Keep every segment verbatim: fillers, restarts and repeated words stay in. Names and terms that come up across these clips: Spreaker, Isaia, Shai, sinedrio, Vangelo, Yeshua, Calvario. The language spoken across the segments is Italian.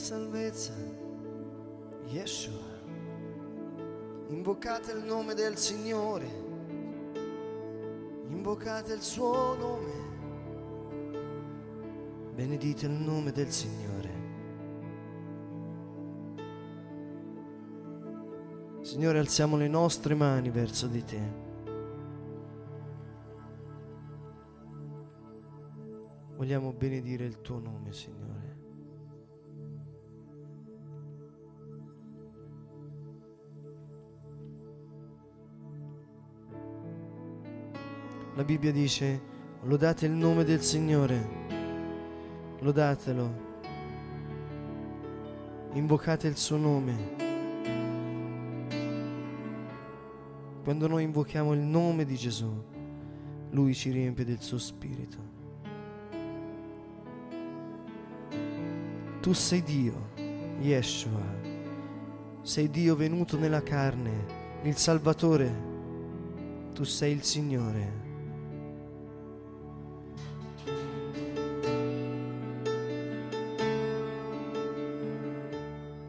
Salvezza, Yeshua, invocate il nome del Signore, invocate il suo nome, benedite il nome del Signore. Signore, alziamo le nostre mani verso di te. Vogliamo benedire il tuo nome, Signore. La Bibbia dice: lodate il nome del Signore, lodatelo, invocate il suo nome. Quando noi invochiamo il nome di Gesù, Lui ci riempie del suo spirito. Tu sei Dio, Yeshua, sei Dio venuto nella carne, il Salvatore, tu sei il Signore.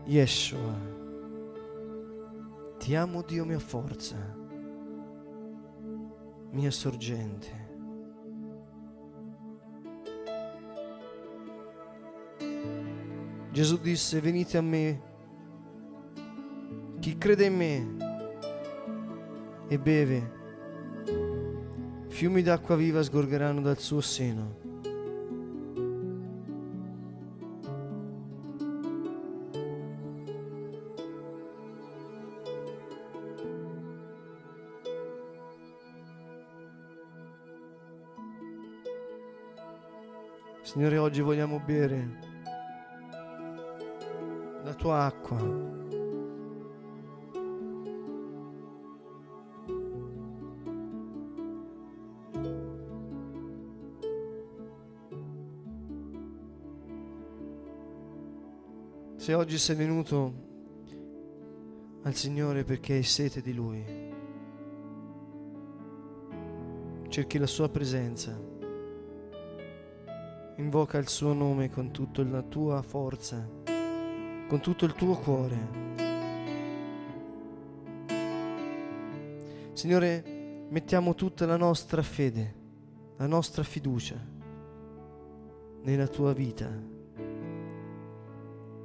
Yeshua, ti amo, Dio mia forza, mia sorgente. Gesù disse: venite a me, chi crede in me e beve, fiumi d'acqua viva sgorgeranno dal suo seno. Signore, oggi vogliamo bere la tua acqua. Se oggi sei venuto al Signore perché hai sete di Lui, cerchi la sua presenza, invoca il suo nome con tutta la tua forza, con tutto il tuo cuore. Signore, mettiamo tutta la nostra fede, la nostra fiducia nella tua vita,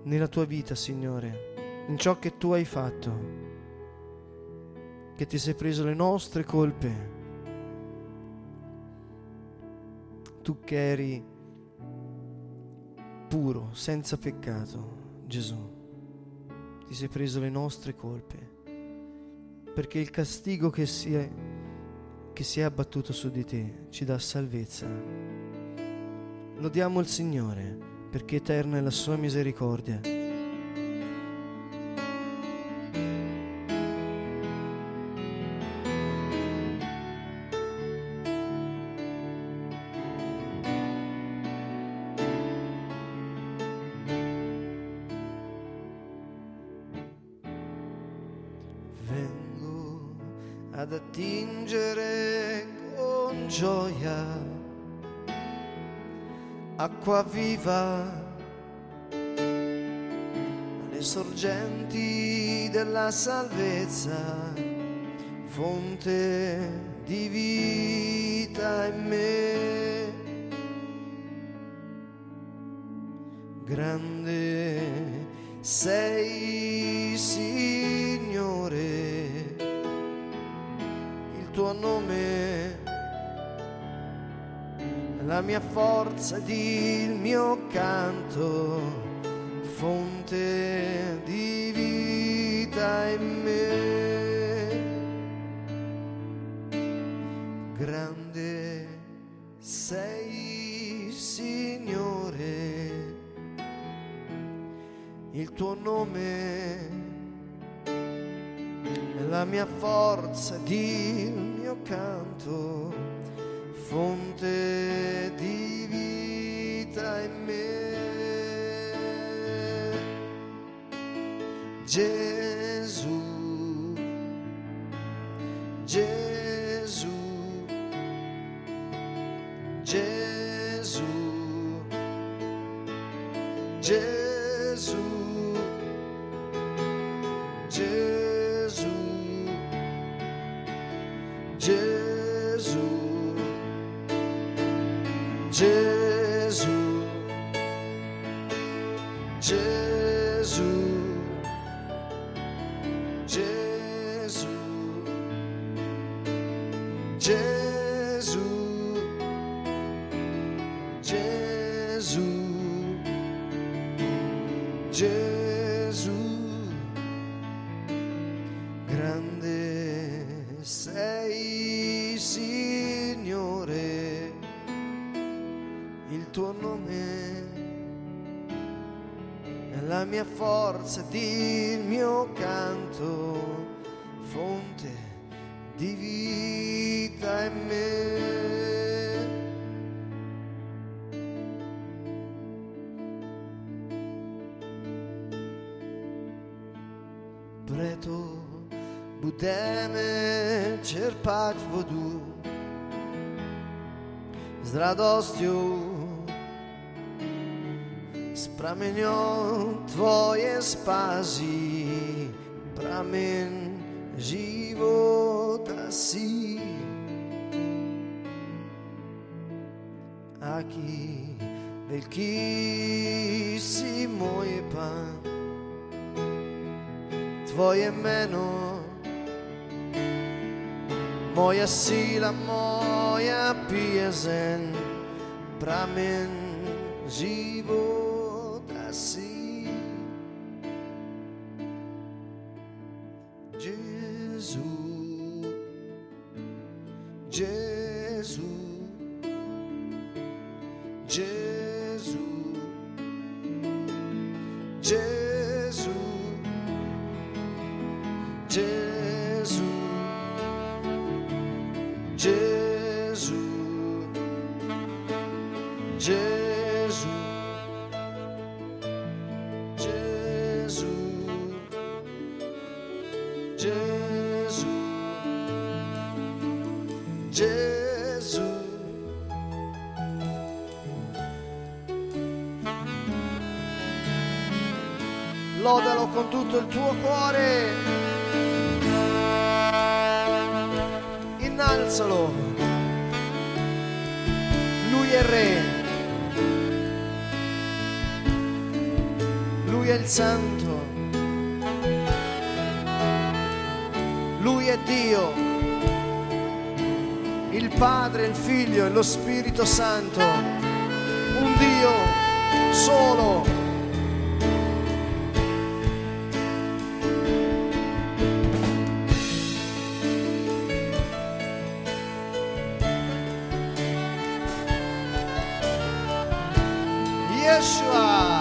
nella tua vita, Signore, in ciò che tu hai fatto, che ti sei preso le nostre colpe, tu che eri puro, senza peccato, Gesù, ti sei preso le nostre colpe, perché il castigo che si è, che si è abbattuto su di te ci dà salvezza. Lodiamo il Signore, perché eterna è la sua misericordia. Ad attingere con gioia acqua viva alle sorgenti della salvezza, fonte di vita in me. Grande sei, Signore, tuo nome la mia forza ed il mio canto, fonte di vita in me. Grande sei, Signore, il tuo nome è la mia forza ed il mio canto, fonte di vita in me. Gesù, Gesù, Gesù, Gesù, Gesù, Gesù, Gesù, Gesù, Gesù, Gesù, Gesù, Gesù. Grande sei, Signore, il tuo nome è la mia forza ed il mio canto, fonte di vita in me. Preto budeme čerpať vodu s radosťou. Prameňom tvoje spásy, pramen života si. Aký veľký si, môj Pán, tvoje meno, moja sila, moja pieseň, pramen života. Sì, Gesù, Gesù, Gesù, Gesù, Gesù, Gesù, Gesù. Gesù, Gesù. Lodalo con tutto il tuo cuore, innalzalo, lui è il Re, lui è il Santo, lui è Dio, il Padre, il Figlio e lo Spirito Santo, un Dio solo. Yeshua.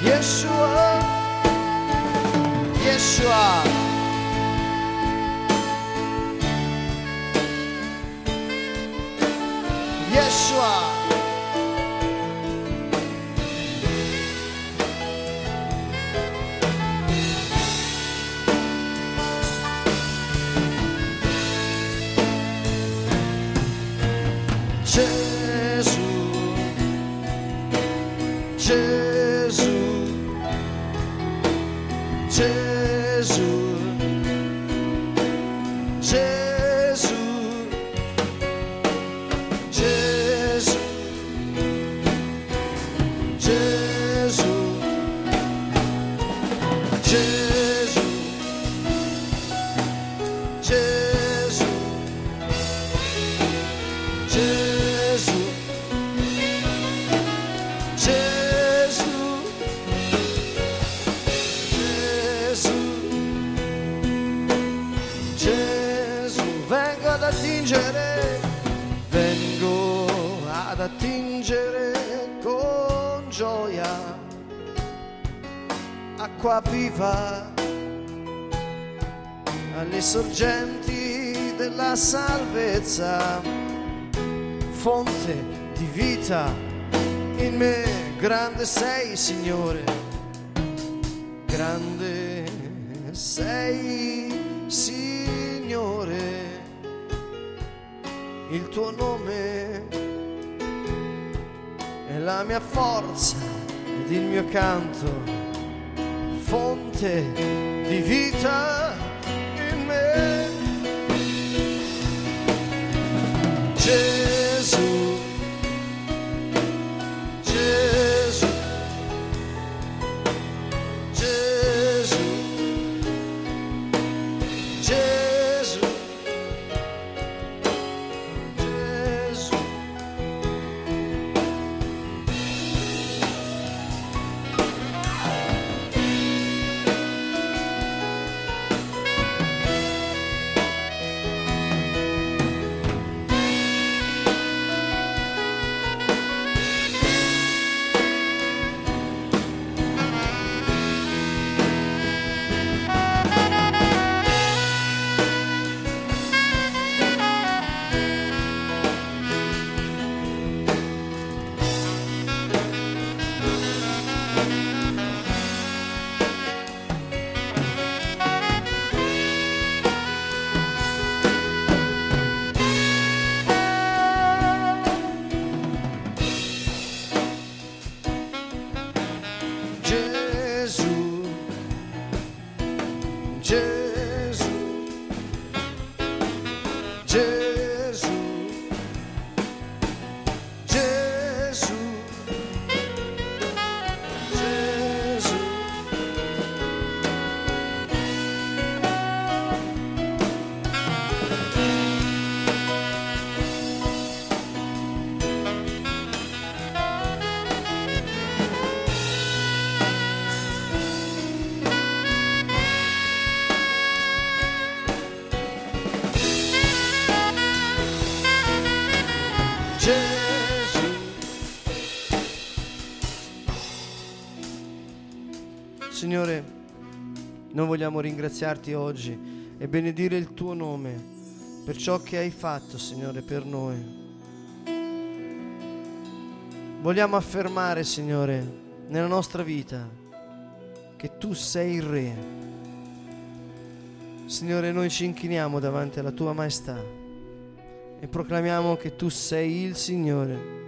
Yeshua, Yeshua, Yeshua, Yeshua, Gesù, Gesù, Gesù, Gesù, Gesù, Gesù, Gesù, Gesù. Con gioia, acqua viva alle sorgenti della salvezza, fonte di vita in me. Grande sei, Signore, grande sei, Signore, il tuo nome è la mia forza ed il mio canto, fonte di vita in me. Gesù, Gesù, Gesù, Gesù, Gesù. Signore, noi vogliamo ringraziarti oggi e benedire il tuo nome per ciò che hai fatto, Signore, per noi. Vogliamo affermare, Signore, nella nostra vita che tu sei il Re. Signore, noi ci inchiniamo davanti alla tua maestà e proclamiamo che tu sei il Signore.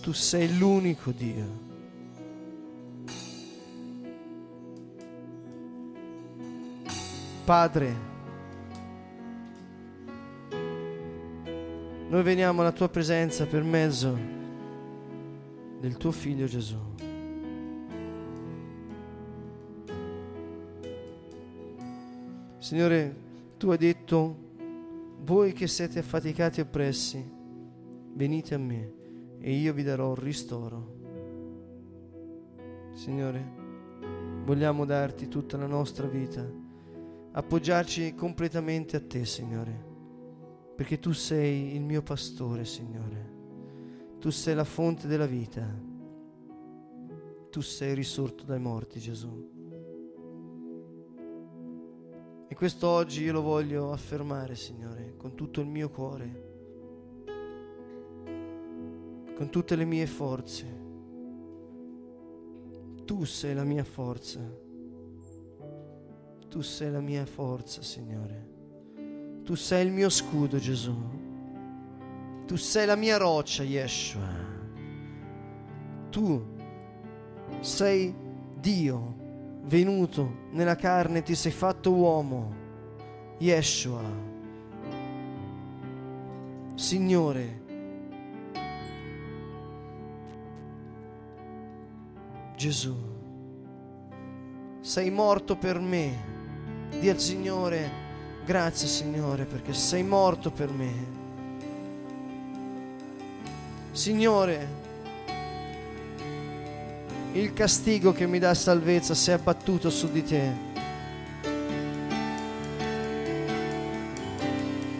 Tu sei l'unico Dio. Padre, noi veniamo alla tua presenza per mezzo del tuo Figlio Gesù. Signore, tu hai detto: voi che siete affaticati e oppressi, venite a me e io vi darò ristoro. Signore, vogliamo darti tutta la nostra vita, appoggiarci completamente a te, Signore, perché tu sei il mio pastore, Signore. Tu sei la fonte della vita. Tu sei risorto dai morti, Gesù. E questo oggi io lo voglio affermare, Signore, con tutto il mio cuore, con tutte le mie forze. Tu sei la mia forza, Tu sei la mia forza, Signore. Tu sei il mio scudo, Gesù. Tu sei la mia roccia, Yeshua. Tu sei Dio venuto nella carne, ti sei fatto uomo, Yeshua. Signore, Gesù, sei morto per me. Dì al Signore, grazie Signore, perché sei morto per me. Signore, il castigo che mi dà salvezza si è abbattuto su di te.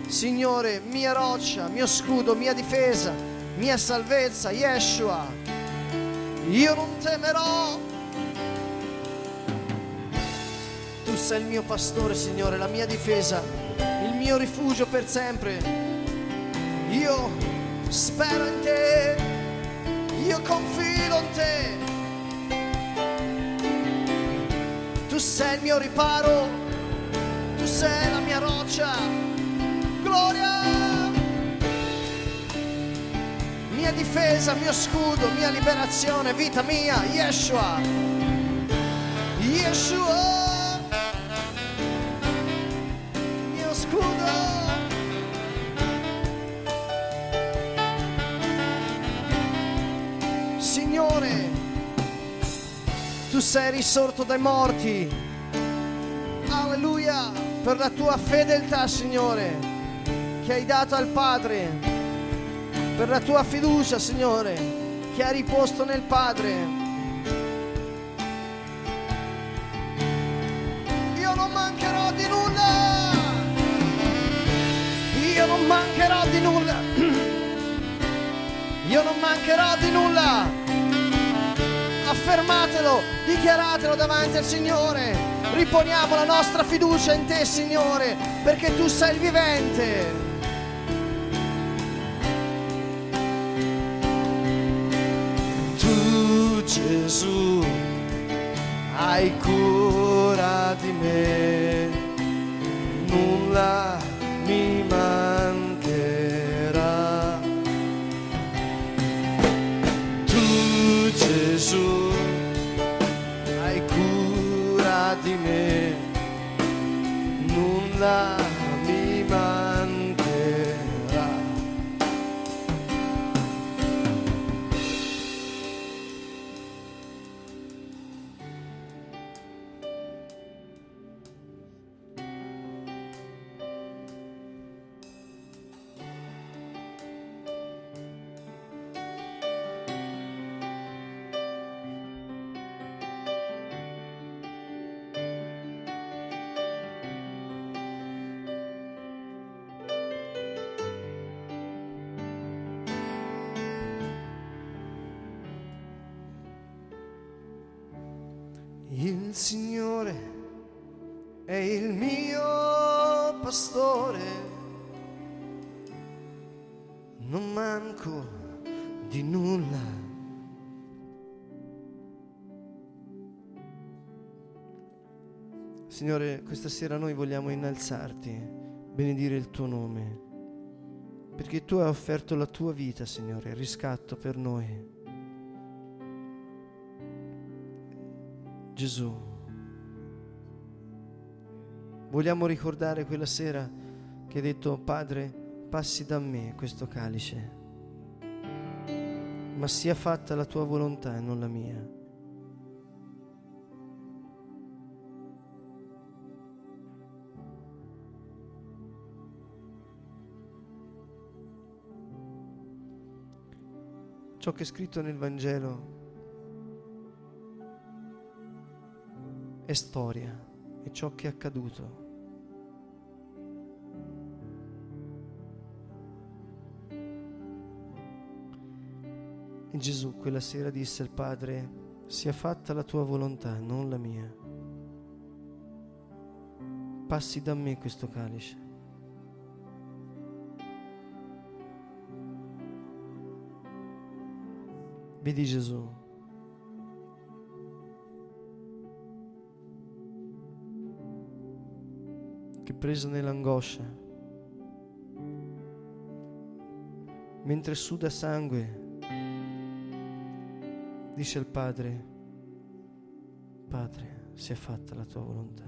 Signore, mia roccia, mio scudo, mia difesa, mia salvezza, Yeshua, io non temerò. Tu sei il mio pastore, Signore, la mia difesa, il mio rifugio per sempre. Io spero in te, io confido in te. Tu sei il mio riparo, tu sei la mia roccia, gloria, mia difesa, mio scudo, mia liberazione, vita mia, Yeshua, Yeshua, mio scudo, Signore. Tu sei risorto dai morti, alleluia, per la tua fedeltà, Signore, che hai dato al Padre, per la tua fiducia, Signore, che hai riposto nel Padre. Io non mancherò di nulla, io non mancherò di nulla, io non mancherò di nulla. Affermatelo, dichiaratelo davanti al Signore. Riponiamo la nostra fiducia in te, Signore, perché tu sei il vivente. Tu, Gesù, hai cura di me, nulla mi mancherà. Tu, Gesù, di me, nulla mi mancherà. Il Signore è il mio pastore, non manco di nulla. Signore, questa sera noi vogliamo innalzarti, benedire il tuo nome, perché tu hai offerto la tua vita, Signore, il riscatto per noi. Gesù, vogliamo ricordare quella sera che hai detto: Padre, passi da me questo calice, ma sia fatta la tua volontà e non la mia. Ciò che è scritto nel Vangelo è storia, è ciò che è accaduto. E Gesù quella sera disse al Padre: sia fatta la tua volontà, non la mia. Passi da me questo calice. Vedi Gesù, che presa nell'angoscia, mentre suda sangue, dice al Padre: Padre, sia fatta la tua volontà.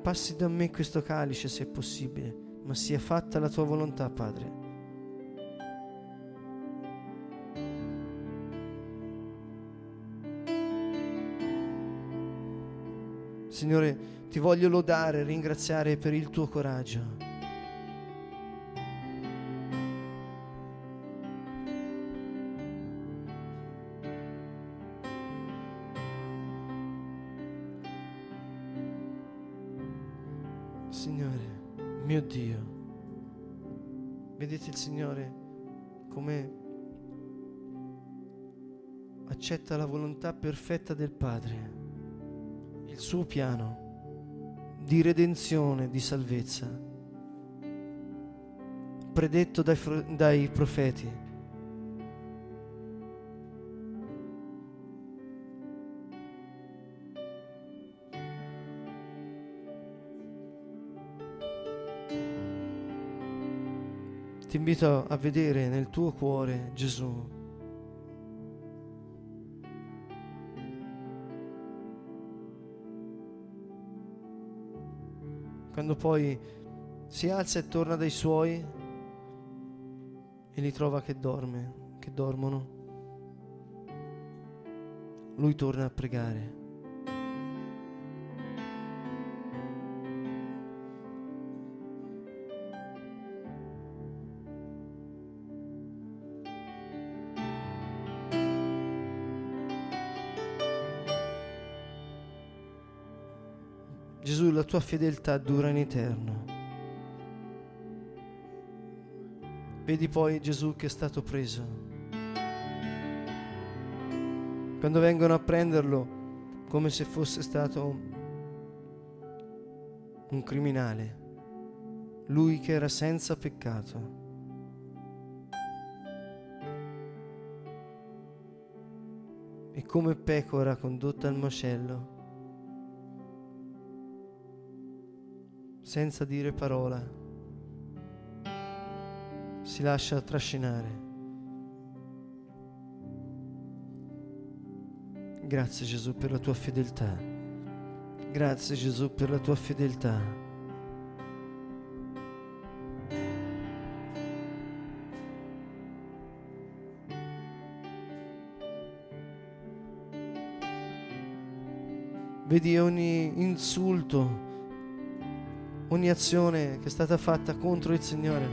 Passi da me questo calice se è possibile, ma sia fatta la tua volontà, Padre. Signore, ti voglio lodare e ringraziare per il tuo coraggio. Mio Dio, vedete il Signore come accetta la volontà perfetta del Padre, il suo piano di redenzione, di salvezza, predetto dai, dai profeti. Ti invito a vedere nel tuo cuore Gesù. Quando poi si alza e torna dai suoi e li trova che dorme, che dormono, lui torna a pregare. Gesù, la tua fedeltà dura in eterno. Vedi poi Gesù che è stato preso. Quando vengono a prenderlo, come se fosse stato un criminale, lui che era senza peccato. E come pecora condotta al macello, senza dire parola, si lascia trascinare. Grazie Gesù per la tua fedeltà. Grazie Gesù per la tua fedeltà. Vedi ogni insulto, ogni azione che è stata fatta contro il Signore,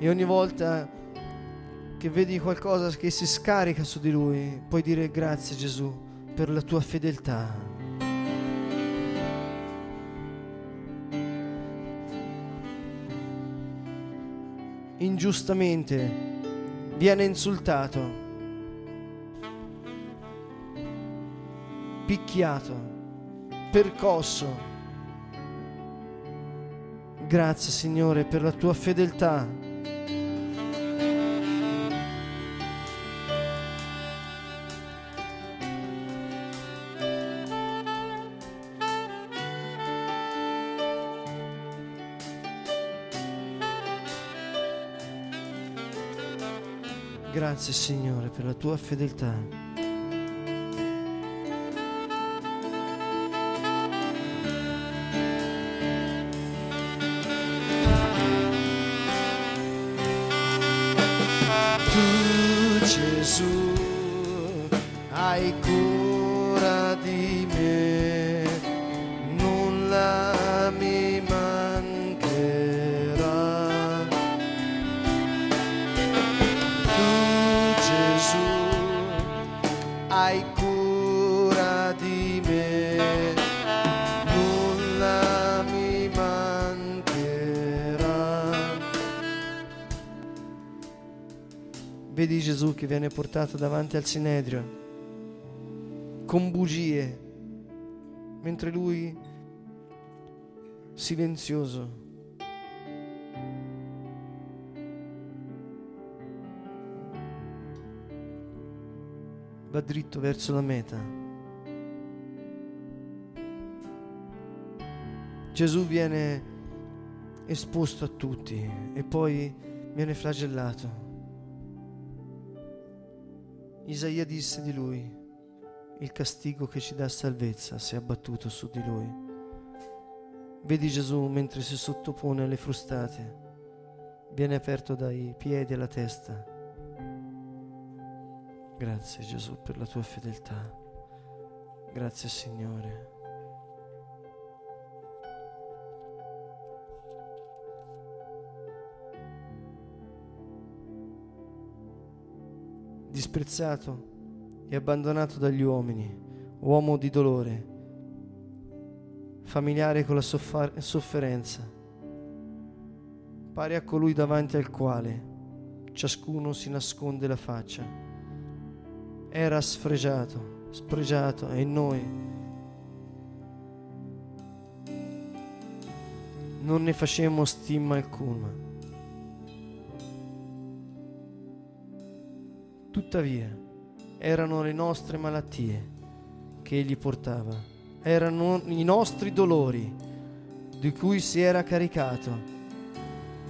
e ogni volta che vedi qualcosa che si scarica su di Lui, puoi dire: grazie Gesù per la tua fedeltà. Ingiustamente viene insultato, picchiato, percosso. Grazie Signore per la tua fedeltà. Grazie Signore per la tua fedeltà. Gesù, hai cura di me, nulla mi mancherà. Tu Gesù, hai cura di me, nulla mi mancherà. Vedi Gesù che viene portato davanti al sinedrio con bugie, mentre lui, silenzioso, va dritto verso la meta. Gesù viene esposto a tutti e poi viene flagellato. Isaia disse di lui: il castigo che ci dà salvezza si è abbattuto su di lui. Vedi Gesù mentre si sottopone alle frustate, viene aperto dai piedi alla testa. Grazie Gesù per la tua fedeltà, grazie Signore. Disprezzato e abbandonato dagli uomini, uomo di dolore, familiare con la soffar- sofferenza, pari a colui davanti al quale ciascuno si nasconde la faccia. Era sfregiato, spregiato, e noi non ne facemmo stima alcuna. Tuttavia erano le nostre malattie che egli portava, erano i nostri dolori di cui si era caricato,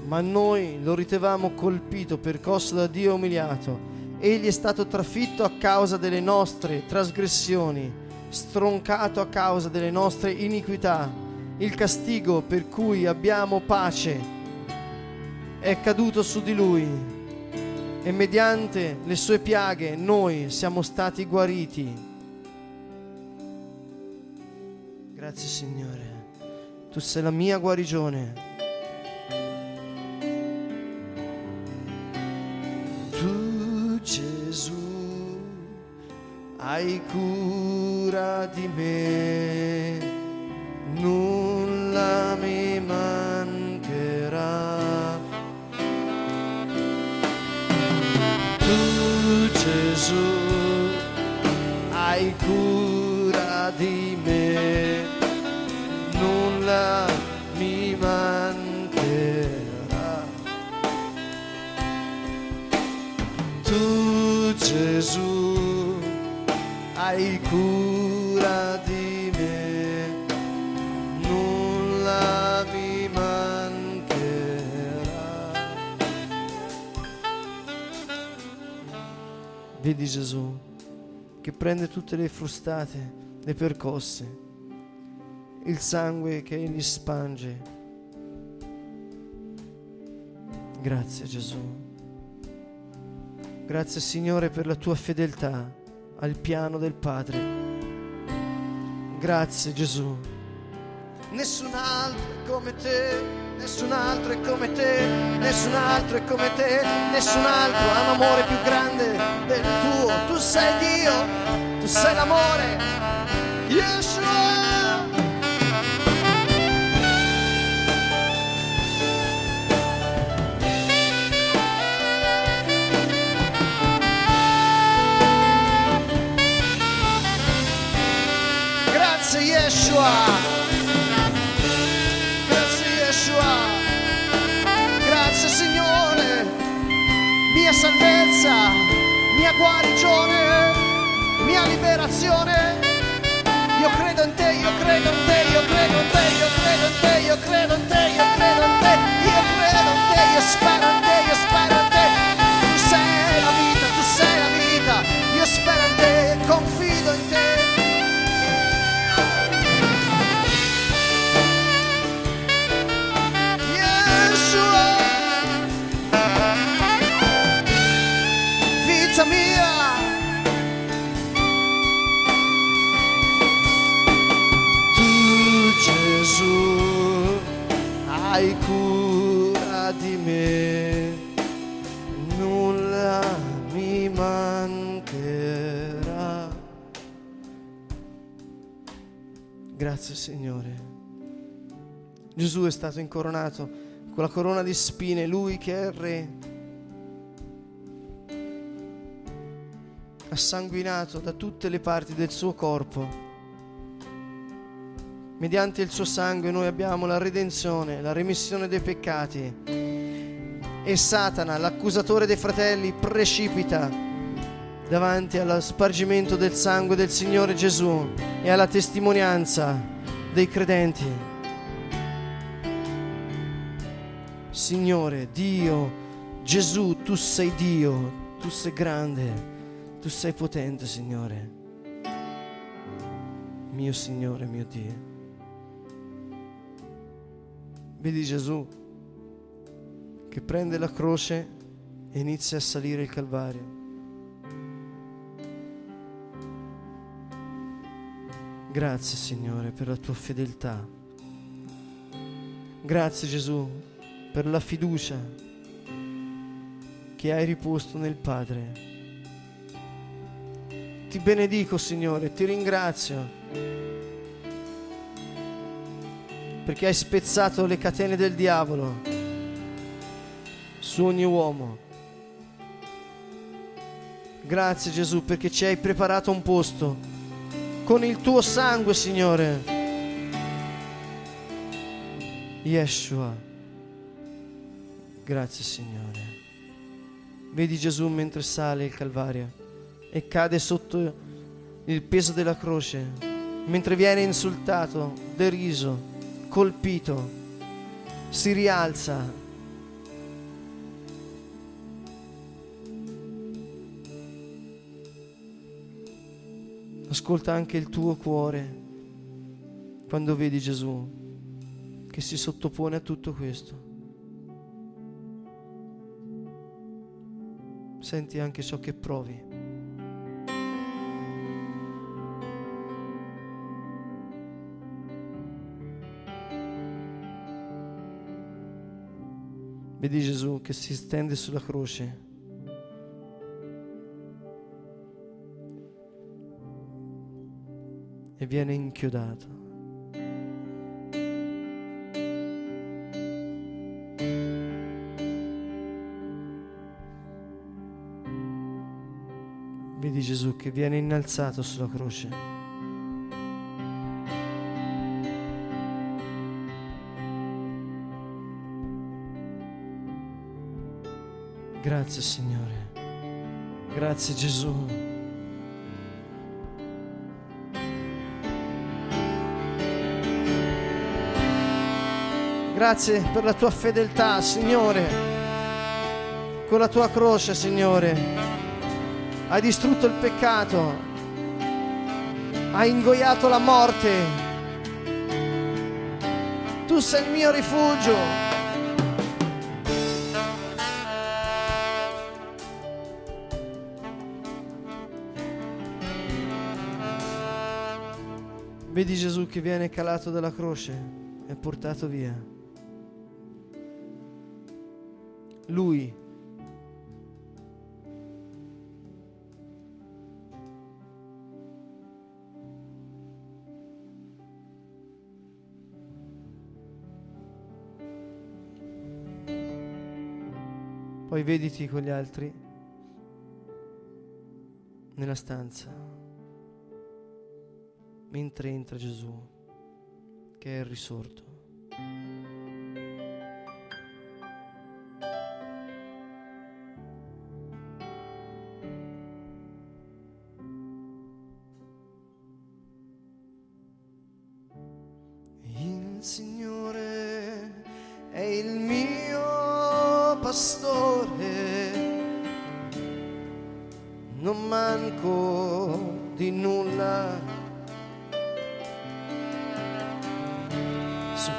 ma noi lo ritevamo colpito, percosso da Dio e umiliato. Egli è stato trafitto a causa delle nostre trasgressioni, stroncato a causa delle nostre iniquità. Il castigo per cui abbiamo pace è caduto su di lui, e mediante le sue piaghe noi siamo stati guariti. Grazie Signore, tu sei la mia guarigione. Tu Gesù hai cura di me, nulla mi mancherà. Gesù, hai cura di me, nulla mi mancherà. Tu Gesù, hai cura di me, nulla mi mancherà. Vedi Gesù che prende tutte le frustate, le percosse, il sangue che egli spange. Grazie Gesù, grazie Signore per la tua fedeltà al piano del Padre. Grazie Gesù. Nessun altro è come te, nessun altro è come te, nessun altro è come te, nessun altro ha un amore più grande del tuo. Tu sei Dio, tu sei l'amore, Yeshua. Grazie Yeshua. Grazie Signore, mia salvezza, mia guarigione, mia liberazione. Io credo in te, io credo in te, io credo in te, io credo in te, io credo in te, io credo in te, io credo in te, io spero in te, io spero in te. Tu sei la vita, tu sei la vita, io spero in te, confido in te. Vita mia, tu Gesù hai cura di me, nulla mi mancherà. Grazie Signore. Gesù è stato incoronato con la corona di spine, lui che è re, ha sanguinato da tutte le parti del suo corpo. Mediante il suo sangue noi abbiamo la redenzione, la remissione dei peccati, e Satana, l'accusatore dei fratelli, precipita davanti allo spargimento del sangue del Signore Gesù e alla testimonianza dei credenti. Signore, Dio, Gesù, tu sei Dio, tu sei grande, tu sei potente, Signore. Mio Signore, mio Dio. Vedi Gesù che prende la croce e inizia a salire il Calvario. Grazie Signore per la tua fedeltà. Grazie Gesù per la fiducia che hai riposto nel Padre. Ti benedico Signore, ti ringrazio perché hai spezzato le catene del diavolo su ogni uomo. Grazie Gesù perché ci hai preparato un posto con il tuo sangue, Signore. Yeshua. Grazie, Signore. Vedi Gesù mentre sale il Calvario e cade sotto il peso della croce, mentre viene insultato, deriso, colpito, si rialza. Ascolta anche il tuo cuore quando vedi Gesù che si sottopone a tutto questo. Senti anche ciò che provi. Vedi Gesù che si stende sulla croce. E viene inchiodato. Vedi Gesù che viene innalzato sulla croce. Grazie Signore. Grazie Gesù. Grazie per la tua fedeltà, Signore. Con la tua croce, Signore, hai distrutto il peccato, hai ingoiato la morte. Tu sei il mio rifugio. Vedi Gesù che viene calato dalla croce e portato via. Lui poi vediti con gli altri nella stanza mentre entra Gesù che è il risorto.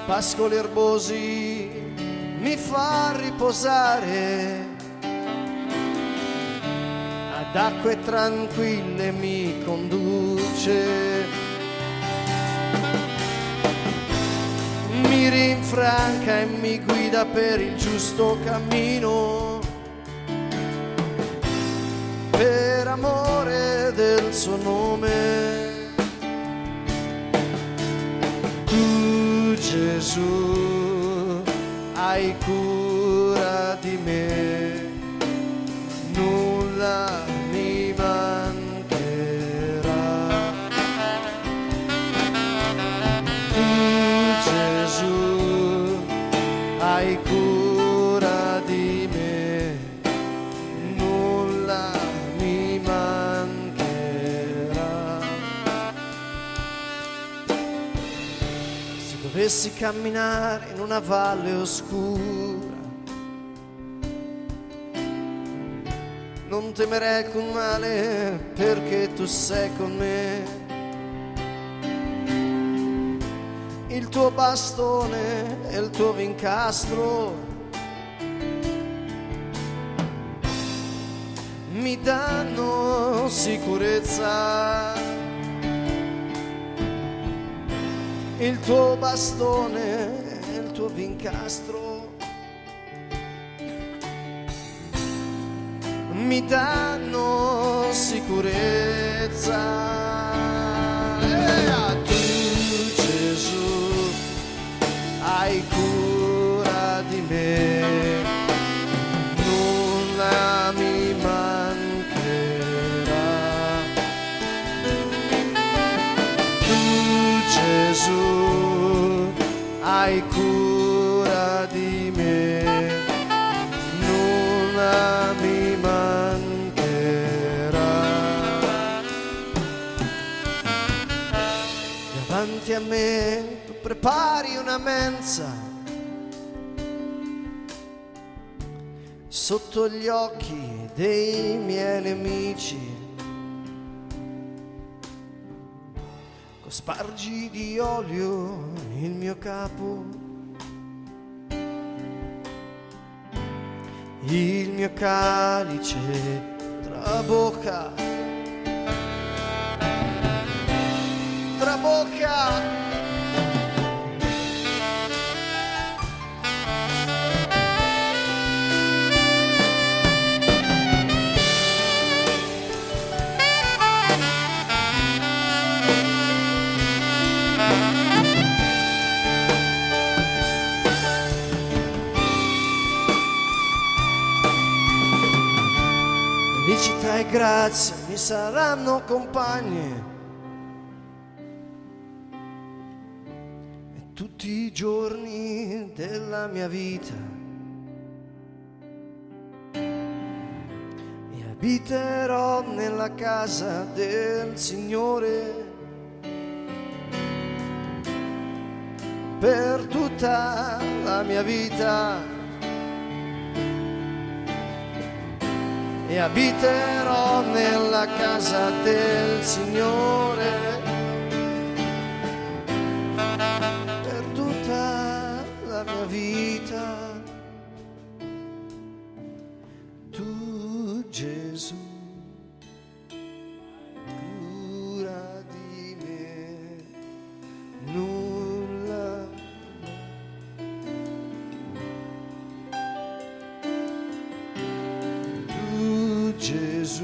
Pascoli erbosi mi fa riposare, ad acque tranquille mi conduce, mi rinfranca e mi guida per il giusto cammino, per amore del suo nome. Gesù, hai cura di me, nulla mi mancherà. Tu Gesù, hai cura di me, nulla mi mancherà. Potessi camminare in una valle oscura, non temerei alcun male perché tu sei con me. Il tuo bastone e il tuo vincastro mi danno sicurezza. Il tuo bastone e il tuo vincastro mi danno sicurezza. E a tu, Gesù, hai cura di me, nulla mi mancherà. Tu, Gesù, hai cura di me, nulla mi mancherà. Davanti a me tu prepari una mensa, sotto gli occhi dei miei nemici, spargi di olio il mio capo, il mio calice trabocca, trabocca. Felicità e grazia mi saranno compagne e tutti i giorni della mia vita, e abiterò nella casa del Signore per tutta la mia vita. E abiterò nella casa del Signore per tutta la mia vita. Tu, Gesù, cura di me, nulla. Gesù,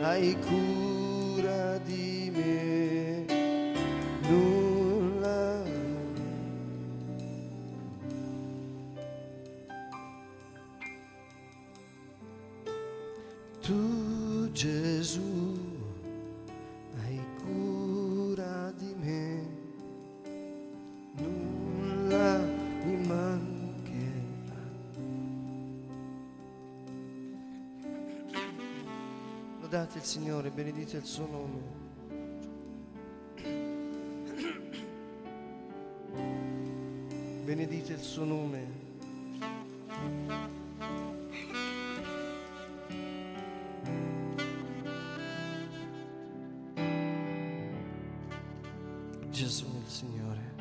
hai cura di me, nulla. Tu, Gesù, hai cura di me, nulla mi manca. Lodate il Signore, benedite il suo nome. Benedite il suo nome. Gesù il Signore.